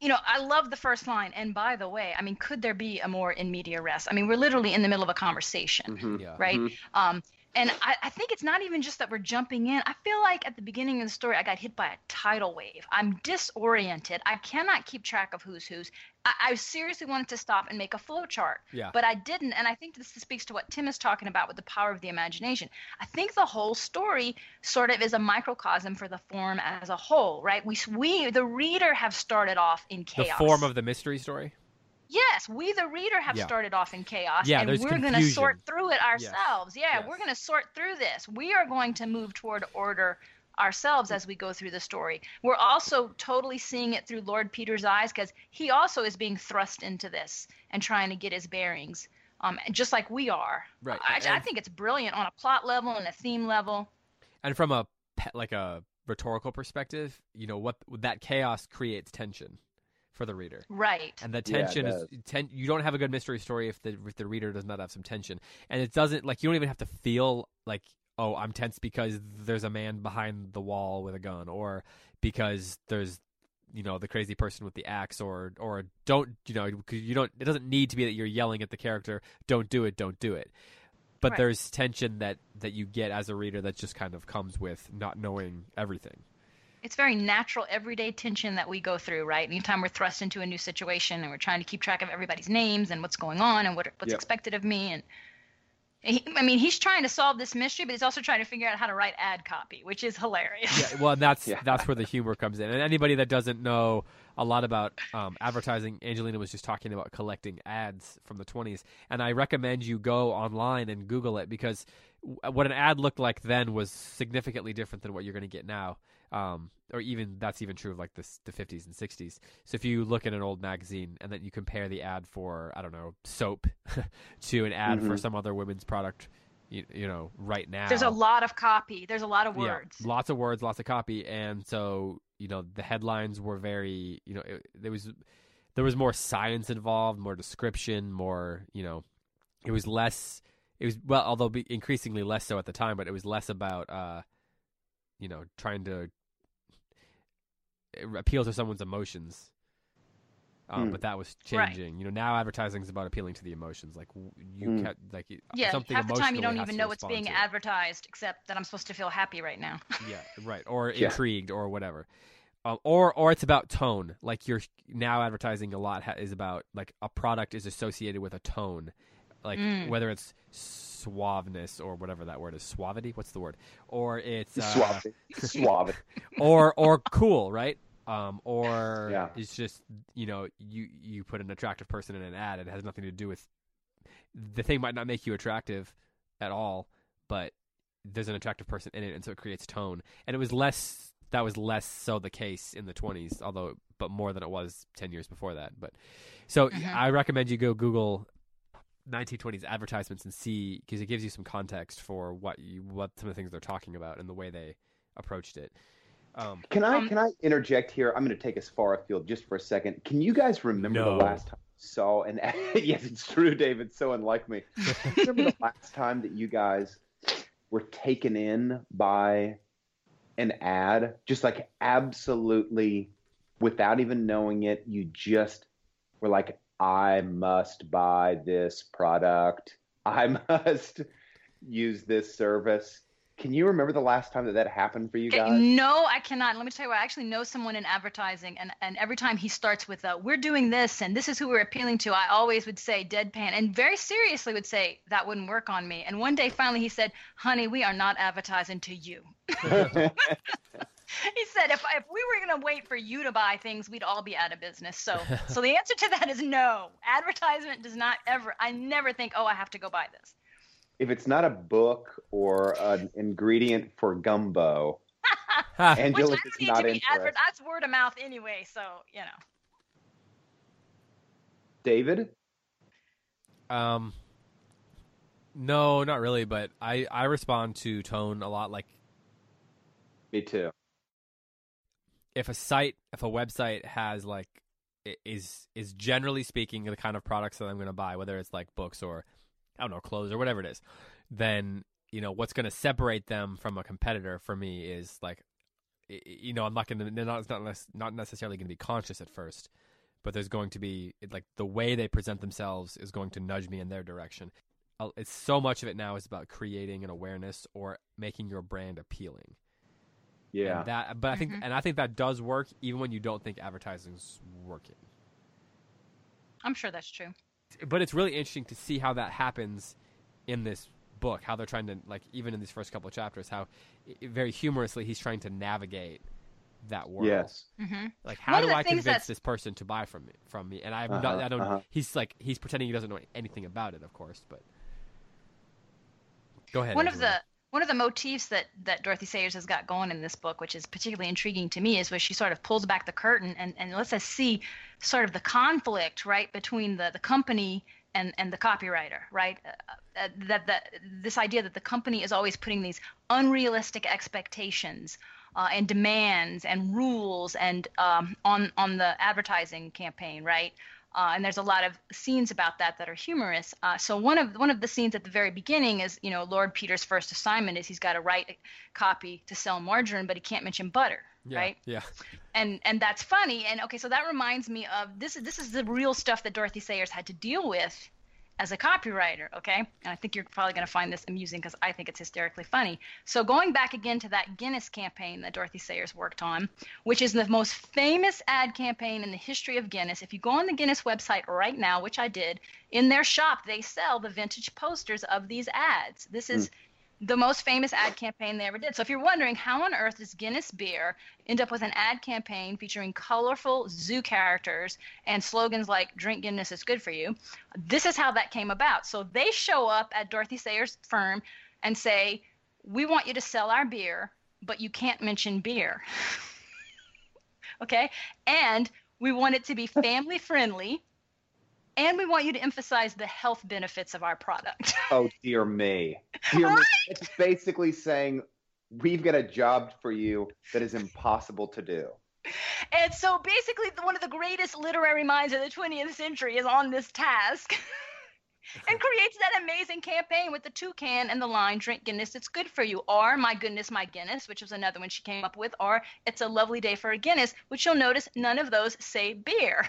You know, I love the first line. And by the way, I mean, could there be a more in media res? I mean, we're literally in the middle of a conversation, right? Mm-hmm. And I think it's not even just that we're jumping in. I feel like at the beginning of the story, I got hit by a tidal wave. I'm disoriented. I cannot keep track of who's whose. I seriously wanted to stop and make a flow chart, but I didn't. And I think this speaks to what Tim is talking about with the power of the imagination. I think the whole story sort of is a microcosm for the form as a whole, right? We the reader, have started off in chaos. The form of the mystery story? Yes, we the reader have started off in chaos, and we're going to sort through it ourselves. Yes. We're going to sort through this. We are going to move toward order ourselves as we go through the story. We're also totally seeing it through Lord Peter's eyes, because he also is being thrust into this and trying to get his bearings, just like we are. Right. I think it's brilliant on a plot level and a theme level. And from a rhetorical perspective, you know, what that chaos creates tension for the reader, right? And the tension you don't have a good mystery story if the reader does not have some tension. And it doesn't, like, you don't even have to feel like, oh, I'm tense because there's a man behind the wall with a gun, or because there's, you know, the crazy person with the axe, or don't, you know, because you don't. It doesn't need to be that you're yelling at the character, don't do it. But there's tension that you get as a reader that just kind of comes with not knowing everything. It's very natural, everyday tension that we go through, right? Anytime we're thrust into a new situation and we're trying to keep track of everybody's names and what's going on and what's expected of me. And he's trying to solve this mystery, but he's also trying to figure out how to write ad copy, which is hilarious. Yeah, well, that's where the humor comes in. And anybody that doesn't know a lot about advertising, Angelina was just talking about collecting ads from the 1920s. And I recommend you go online and Google it, because what an ad looked like then was significantly different than what you're going to get now. Or even that's even true of like the 50s and 60s. So if you look at an old magazine and then you compare the ad for, I don't know, soap to an ad for some other women's product, you know, right now. There's a lot of copy. There's a lot of words. Yeah, lots of words, lots of copy. And so, you know, the headlines were very, you know, there was more science involved, more description, more, you know, although increasingly less so at the time, but it was less about, you know, trying to appeal to someone's emotions, but that was changing. Right. You know, now advertising is about appealing to the emotions. Like you kept, like something half the time you don't even know what's being advertised, except that I'm supposed to feel happy right now. Yeah, right. Or intrigued, or whatever. Or it's about tone. Like you're now advertising a lot is about, like, a product is associated with a tone, like whether it's suaveness or whatever that word is, suavity. What's the word? Or it's suave, or cool, right? It's just, you know, you put an attractive person in an ad. It has nothing to do with the thing. Might not make you attractive at all, but there's an attractive person in it, and so it creates tone. And it was less. That was less so the case in the 1920s, but more than it was 10 years before that. But so I recommend you go Google 1920s advertisements and see, because it gives you some context for what some of the things they're talking about and the way they approached it. Can I interject here? I'm going to take us far afield just for a second. Can you guys remember the last time you saw an ad? Yes, it's true, David. So unlike me. Remember the last time that you guys were taken in by an ad, just like absolutely without even knowing it, you just were like, I must buy this product. I must use this service. Can you remember the last time that that happened for you guys? No, I cannot. Let me tell you what, I actually know someone in advertising, and every time he starts with, we're doing this, and this is who we're appealing to, I always would say deadpan, and very seriously would say, that wouldn't work on me. And one day, finally, he said, honey, we are not advertising to you. He said, if we were going to wait for you to buy things, we'd all be out of business. So the answer to that is no. Advertisement does not ever, I never think, oh, I have to go buy this. If it's not a book or an ingredient for gumbo, Angela is not interested. That's word of mouth anyway, so, you know. David? No, not really, but I respond to tone a lot. Like, me too. If a website has, like, is generally speaking the kind of products that I'm going to buy, whether it's like books or I don't know, clothes or whatever it is, then, you know, what's going to separate them from a competitor for me is like, you know, I'm not going to, not necessarily going to be conscious at first, but there's going to be like the way they present themselves is going to nudge me in their direction. It's so much of it now is about creating an awareness or making your brand appealing. Yeah. And that, but I think, and I think that does work even when you don't think advertising's working. I'm sure that's true. But it's really interesting to see how that happens in this book, how they're trying to, like, even in these first couple of chapters, how very humorously he's trying to navigate that world. Yes. Mm-hmm. Like, how do I convince this person to buy from me? And he's like, he's pretending he doesn't know anything about it, of course, but go ahead. One of the motifs that Dorothy Sayers has got going in this book, which is particularly intriguing to me, is where she sort of pulls back the curtain and lets us see sort of the conflict, right, between the company and the copywriter, right? This idea that the company is always putting these unrealistic expectations and demands and rules and on the advertising campaign, right? And there's a lot of scenes about that are humorous. So one of the scenes at the very beginning is, you know, Lord Peter's first assignment is he's got to write a copy to sell margarine, but he can't mention butter, right? Yeah. And that's funny. And okay, so that reminds me of this is the real stuff that Dorothy Sayers had to deal with as a copywriter, okay? And I think you're probably going to find this amusing because I think it's hysterically funny. So going back again to that Guinness campaign that Dorothy Sayers worked on, which is the most famous ad campaign in the history of Guinness. If you go on the Guinness website right now, which I did, in their shop they sell the vintage posters of these ads. This is the most famous ad campaign they ever did. So if you're wondering how on earth does Guinness beer end up with an ad campaign featuring colorful zoo characters and slogans like drink Guinness is good for you, this is how that came about. So they show up at Dorothy Sayers' firm and say, we want you to sell our beer, but you can't mention beer. Okay? And we want it to be family friendly. And we want you to emphasize the health benefits of our product. Oh, dear me. Dear me. It's basically saying we've got a job for you that is impossible to do. And so basically one of the greatest literary minds of the 20th century is on this task and creates that amazing campaign with the toucan and the line, drink Guinness, it's good for you. Or my goodness, my Guinness, which was another one she came up with. Or it's a lovely day for a Guinness, which you'll notice none of those say beer.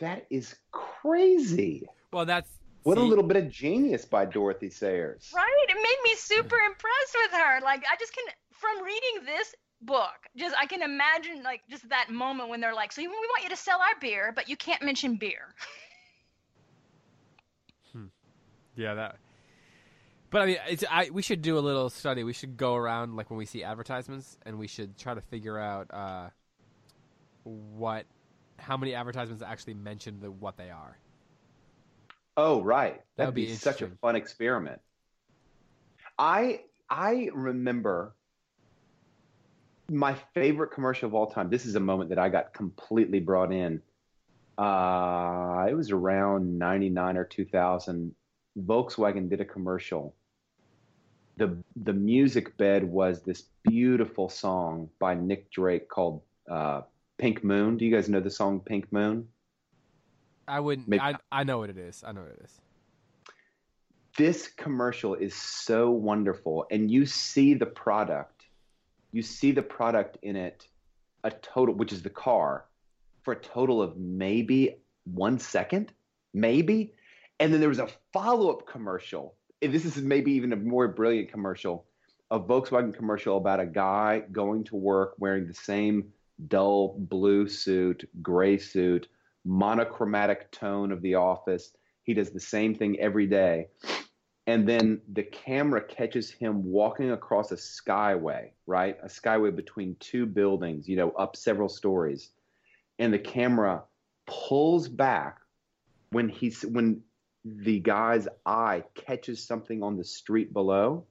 That is crazy. Well, that's... What a little bit of genius by Dorothy Sayers. Right? It made me super impressed with her. Like, I just can... From reading this book, just I can imagine, like, just that moment when they're like, so we want you to sell our beer, but you can't mention beer. Yeah, that... But, I mean, we should do a little study. We should go around, like, when we see advertisements, and we should try to figure out how many advertisements actually mention what they are. Oh, right. That'd be such a fun experiment. I remember my favorite commercial of all time. This is a moment that I got completely brought in. It was around 99 or 2000. Volkswagen did a commercial. The music bed was this beautiful song by Nick Drake called Pink Moon. Do you guys know the song Pink Moon? I wouldn't. I know what it is. This commercial is so wonderful, and you see the product. You see the product in it, a total, which is the car, for a total of maybe 1 second, maybe. And then there was a follow-up commercial. And this is maybe even a more brilliant commercial, a Volkswagen commercial about a guy going to work wearing the same dull blue suit, gray suit, monochromatic tone of The Office. He does the same thing every day. And then the camera catches him walking across a skyway, right? A skyway between two buildings, you know, up several stories. And the camera pulls back when the guy's eye catches something on the street below.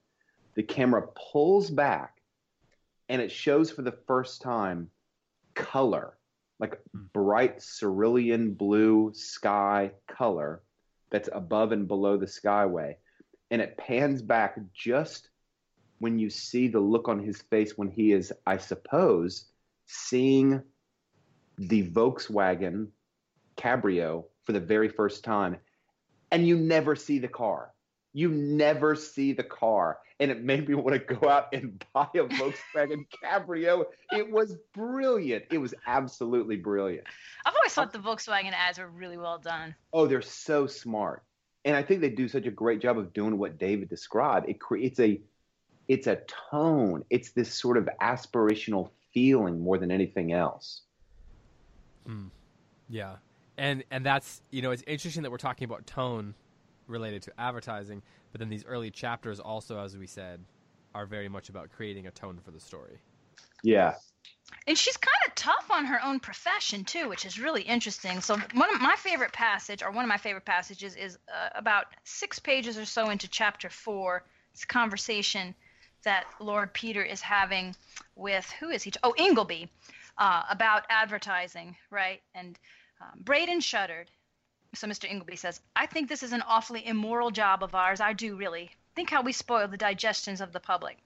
The camera pulls back, and it shows for the first time color, like bright cerulean blue sky color that's above and below the skyway. And it pans back just when you see the look on his face when he is, I suppose, seeing the Volkswagen Cabrio for the very first time. And you never see the car. You never see the car. And it made me want to go out and buy a Volkswagen Cabrio. It was brilliant. It was absolutely brilliant. I've always thought the Volkswagen ads were really well done. Oh, they're so smart. And I think they do such a great job of doing what David described. It creates it's a tone. It's this sort of aspirational feeling more than anything else. Mm. Yeah. And that's, you know, it's interesting that we're talking about tone related to advertising, but then these early chapters also, as we said, are very much about creating a tone for the story. Yeah. And she's kind of tough on her own profession too, which is really interesting. So one of my favorite passages is about 6 pages or so into chapter 4. It's a conversation that Lord Peter is having with, who is he? Oh, Ingleby, about advertising, right? And Bredon shuddered. So Mr. Ingleby says, "I think this is an awfully immoral job of ours. I do, really. Think how we spoil the digestions of the public."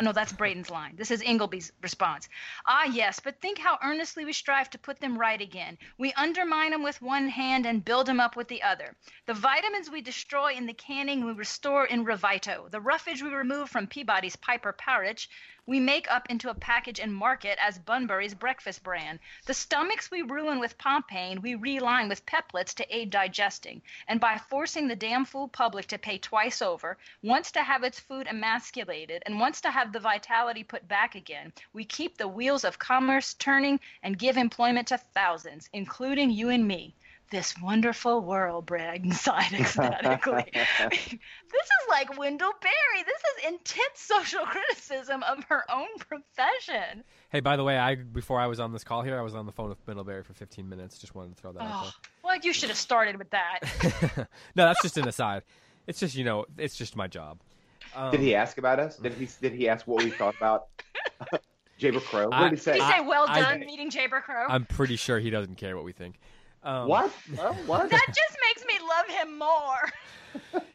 No, that's Braden's line. This is Ingleby's response. "Ah, yes, but think how earnestly we strive to put them right again. We undermine them with one hand and build them up with the other. The vitamins we destroy in the canning we restore in Revito. The roughage we remove from Peabody's Piper Parritch we make up into a package and market as Bunbury's breakfast bran. The stomachs we ruin with Pompane we reline with Peplets to aid digesting. And by forcing the damn fool public to pay twice over, once to have its food emasculated and once to have the vitality put back again, we keep the wheels of commerce turning and give employment to thousands, including you and me. This wonderful world," Bragg sighed ecstatically. This is like Wendell Berry. This is intense social criticism of her own profession. Hey, by the way, before I was on this call here, I was on the phone with Wendell Berry for 15 minutes. Just wanted to throw that out there. Well, you should have started with that. No, that's just an aside. It's just, you know, it's just my job. Did he ask about us? Did he ask what we thought about Jayber Crow? What did he say? Did he say, well done, meeting Jayber Crow? I'm pretty sure he doesn't care what we think. What? That just makes me love him more.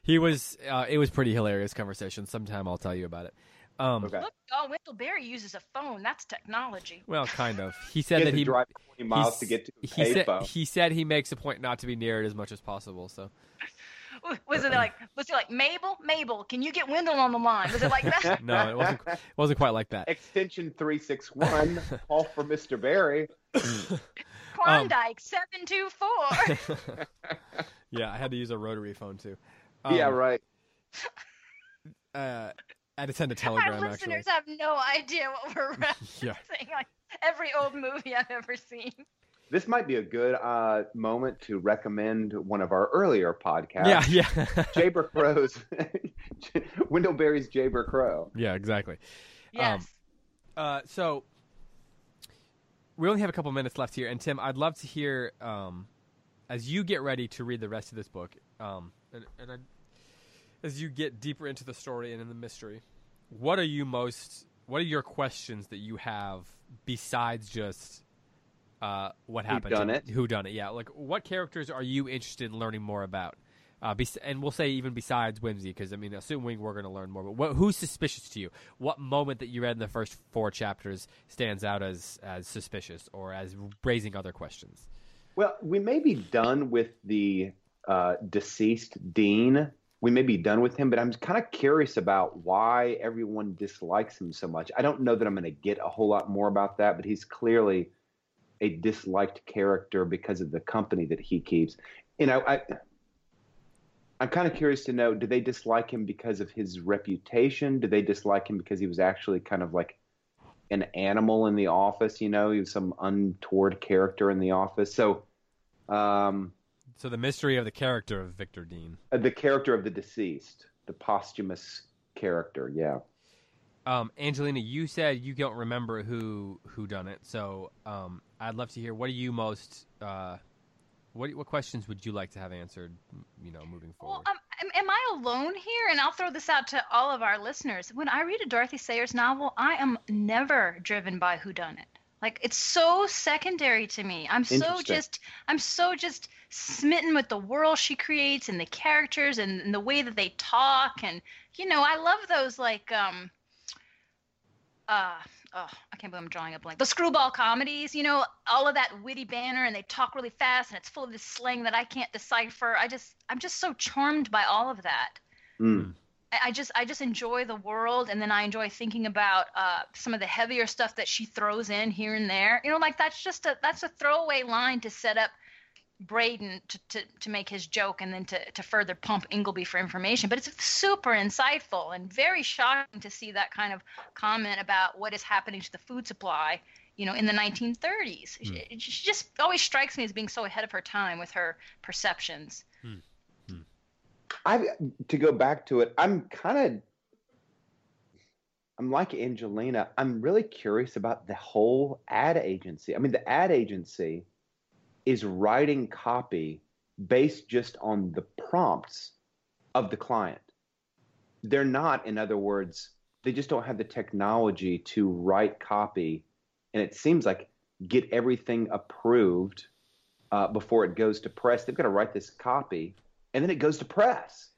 He was. It was pretty hilarious conversation. Sometime I'll tell you about it. Okay. Look, Wendell Berry uses a phone. That's technology. Well, kind of. He said that he drive 20 miles to get to a phone. He said he makes a point not to be near it as much as possible. So. Was it like Mabel? Can you get Wendell on the line? Was it like that? No, it wasn't quite like that. Extension 361, all for Mr. Berry. Klondike 724. Yeah, I had to use a rotary phone too. Yeah, right. I had to send a telegram. Our listeners actually have no idea what we're referencing. Yeah. Like every old movie I've ever seen. This might be a good moment to recommend one of our earlier podcasts. Yeah. Jayber Crow's Wendell Berry's Jayber Crow. Yeah, exactly. Yes. So we only have a couple minutes left here, and Tim, I'd love to hear as you get ready to read the rest of this book, as you get deeper into the story and in the mystery, what are your questions that you have besides just what happened? Who done it? Yeah, like what characters are you interested in learning more about? And we'll say even besides Wimsey, because I mean, assuming we're going to learn more. But who's suspicious to you? What moment that you read in the first 4 chapters stands out as suspicious or as raising other questions? Well, we may be done with the deceased Dean we may be done with him, but I'm kind of curious about why everyone dislikes him so much. I don't know that I'm going to get a whole lot more about that, but he's clearly a disliked character because of the company that he keeps. You know, I'm kind of curious to know, do they dislike him because of his reputation? Do they dislike him because he was actually kind of like an animal in The Office? You know, he was some untoward character in The Office. So, so the mystery of the character of Victor Dean. The character of the deceased, the posthumous character, yeah. Angelina, you said you don't remember who done it, so I'd love to hear what are you most what questions would you like to have answered, you know, moving forward? Well, am I alone here? And I'll throw this out to all of our listeners. When I read a Dorothy Sayers novel, I am never driven by whodunit. Like, it's so secondary to me. I'm so just smitten with the world she creates and the characters and the way that they talk. And, you know, I love those, like, I can't believe I'm drawing a blank. The screwball comedies, you know, all of that witty banter, and they talk really fast, and it's full of this slang that I can't decipher. I'm just so charmed by all of that. Mm. I just enjoy the world, and then I enjoy thinking about some of the heavier stuff that she throws in here and there. You know, like that's a throwaway line to set up Bredon to make his joke, and then to further pump Ingleby for information. But it's super insightful and very shocking to see that kind of comment about what is happening to the food supply, you know, in the 1930s. Hmm. She just always strikes me as being so ahead of her time with her perceptions. Hmm. To go back to it, I'm like Angelina. I'm really curious about the whole ad agency. I mean, the ad agency is writing copy based just on the prompts of the client. They're not, in other words, they just don't have the technology to write copy, and it seems like get everything approved before it goes to press. They've got to write this copy, and then it goes to press.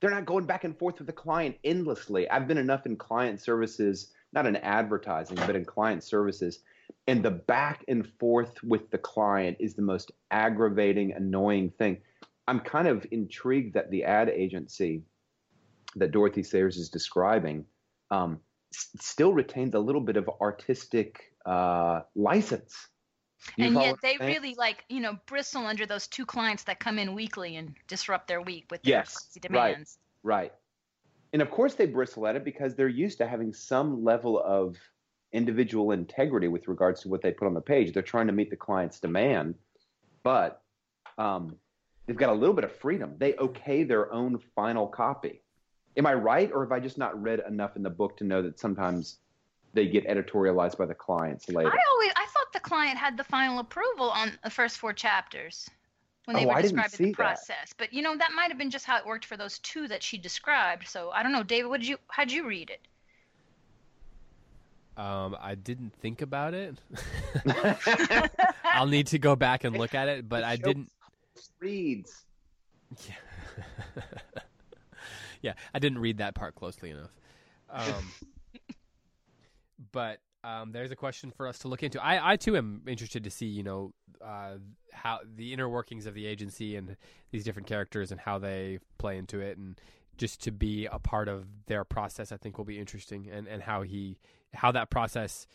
They're not going back and forth with the client endlessly. I've been enough in client services, not in advertising, but in client services. And the back and forth with the client is the most aggravating, annoying thing. I'm kind of intrigued that the ad agency that Dorothy Sayers is describing still retains a little bit of artistic license. And yet they really, like, you know, bristle under those two clients that come in weekly and disrupt their week with their crazy demands. Right. And of course they bristle at it because they're used to having some level of individual integrity with regards to what they put on the page. They're trying to meet the client's demand, but they've got a little bit of freedom. They okay their own final copy. Am I right, or have I just not read enough in the book to know that sometimes they get editorialized by the clients later? I thought the client had the final approval on the first four chapters when they were describing the process. But, you know, that might have been just how it worked for those two that she described. So I don't know, David, how'd you read it? I didn't think about it. I'll need to go back and look at it, but I didn't. Reads. Yeah. Yeah, I didn't read that part closely enough. But there's a question for us to look into. I too am interested to see, you know, how the inner workings of the agency and these different characters and how they play into it, and just to be a part of their process, I think will be interesting, and how that process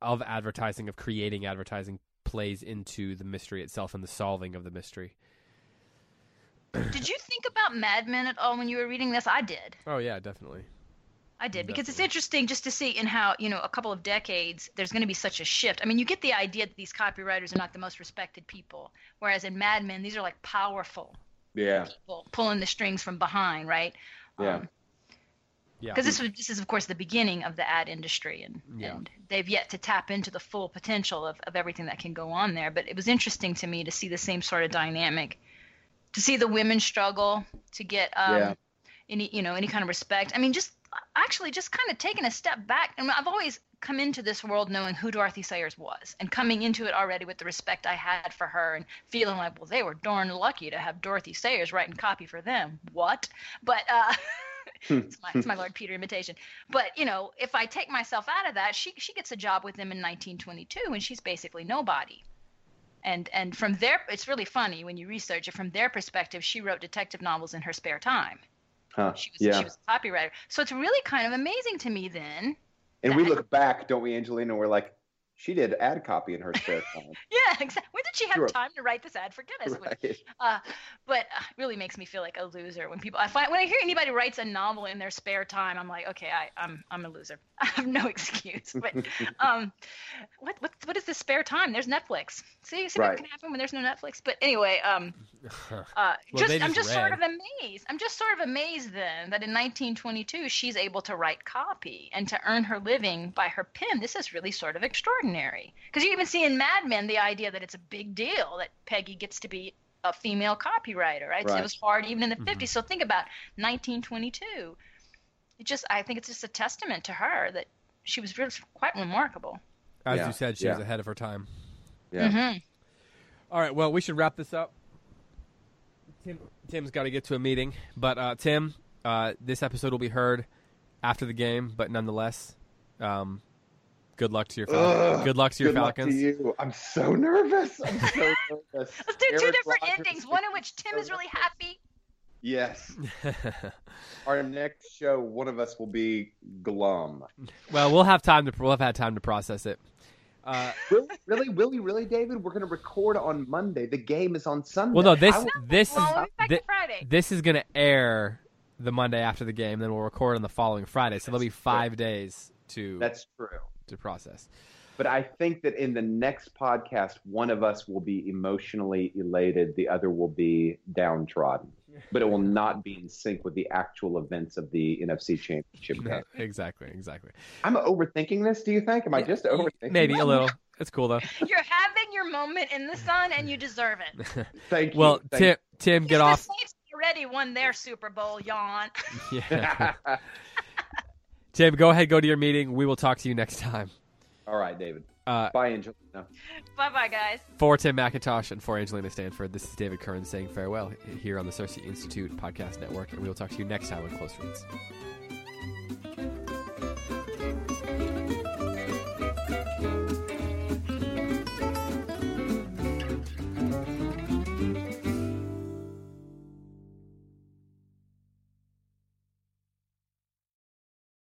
of advertising, of creating advertising, plays into the mystery itself and the solving of the mystery. Did you think about Mad Men at all when you were reading this? I did. Oh yeah, definitely. I did, because it's interesting just to see in how, you know, a couple of decades, there's going to be such a shift. I mean, you get the idea that these copywriters are not the most respected people, whereas in Mad Men, these are like powerful people pulling the strings from behind, right? Yeah. Because this is, of course, the beginning of the ad industry, and they've yet to tap into the full potential of everything that can go on there. But it was interesting to me to see the same sort of dynamic, to see the women struggle to get any kind of respect. I mean, just kind of taking a step back. I mean, I've always come into this world knowing who Dorothy Sayers was, and coming into it already with the respect I had for her, and feeling like, well, they were darn lucky to have Dorothy Sayers writing copy for them. What? But it's my Lord Peter imitation. But, you know, if I take myself out of that, she gets a job with them in 1922, and she's basically nobody. And from there, it's really funny when you research it. From their perspective, she wrote detective novels in her spare time. She was a copywriter. So it's really kind of amazing to me then. And we look back, don't we, Angelina? And we're like, she did ad copy in her spare time. Yeah, exactly. When did she have time to write this ad for Guinness? Right. But it really makes me feel like a loser when people. When I hear anybody writes a novel in their spare time, I'm like, okay, I'm a loser. I have no excuse. But what is the spare time? There's Netflix. See what can happen when there's no Netflix. But anyway, I'm just sort of amazed then that in 1922 she's able to write copy and to earn her living by her pen. This is really sort of extraordinary. Because you even see in Mad Men the idea that it's a big deal that Peggy gets to be a female copywriter, right? So it was hard even in the 50s. So think about 1922. I think it's just a testament to her that she was really quite remarkable. As you said, she was ahead of her time. Yeah. Mm-hmm. All right. Well, we should wrap this up. Tim's got to get to a meeting, but Tim, this episode will be heard after the game, but nonetheless. Good luck to your Falcons. Good luck to you. I'm so nervous. Let's do two different endings, one in which Tim is really happy. Yes. Our next show, one of us will be glum. Well, we'll have had time to process it. Really, David? We're going to record on Monday. The game is on Sunday. Well, no, this is going to air the Monday after the game. Then we'll record on the following Friday. So there'll be 5 days to. That's true. To process. But I think that in the next podcast, one of us will be emotionally elated. The other will be downtrodden. But it will not be in sync with the actual events of the NFC Championship game. Exactly. I'm overthinking this, do you think? Am I just overthinking? Maybe a little. It's cool, though. You're having your moment in the sun, and you deserve it. Thank you. Well, Tim, get off. The Saints already won their Super Bowl, yawn. Yeah. Tim, go ahead. Go to your meeting. We will talk to you next time. All right, David. Bye, Angelina. Bye-bye, guys. For Tim McIntosh and for Angelina Stanford, this is David Kern saying farewell here on the Circe Institute Podcast Network, and we will talk to you next time on Close Reads.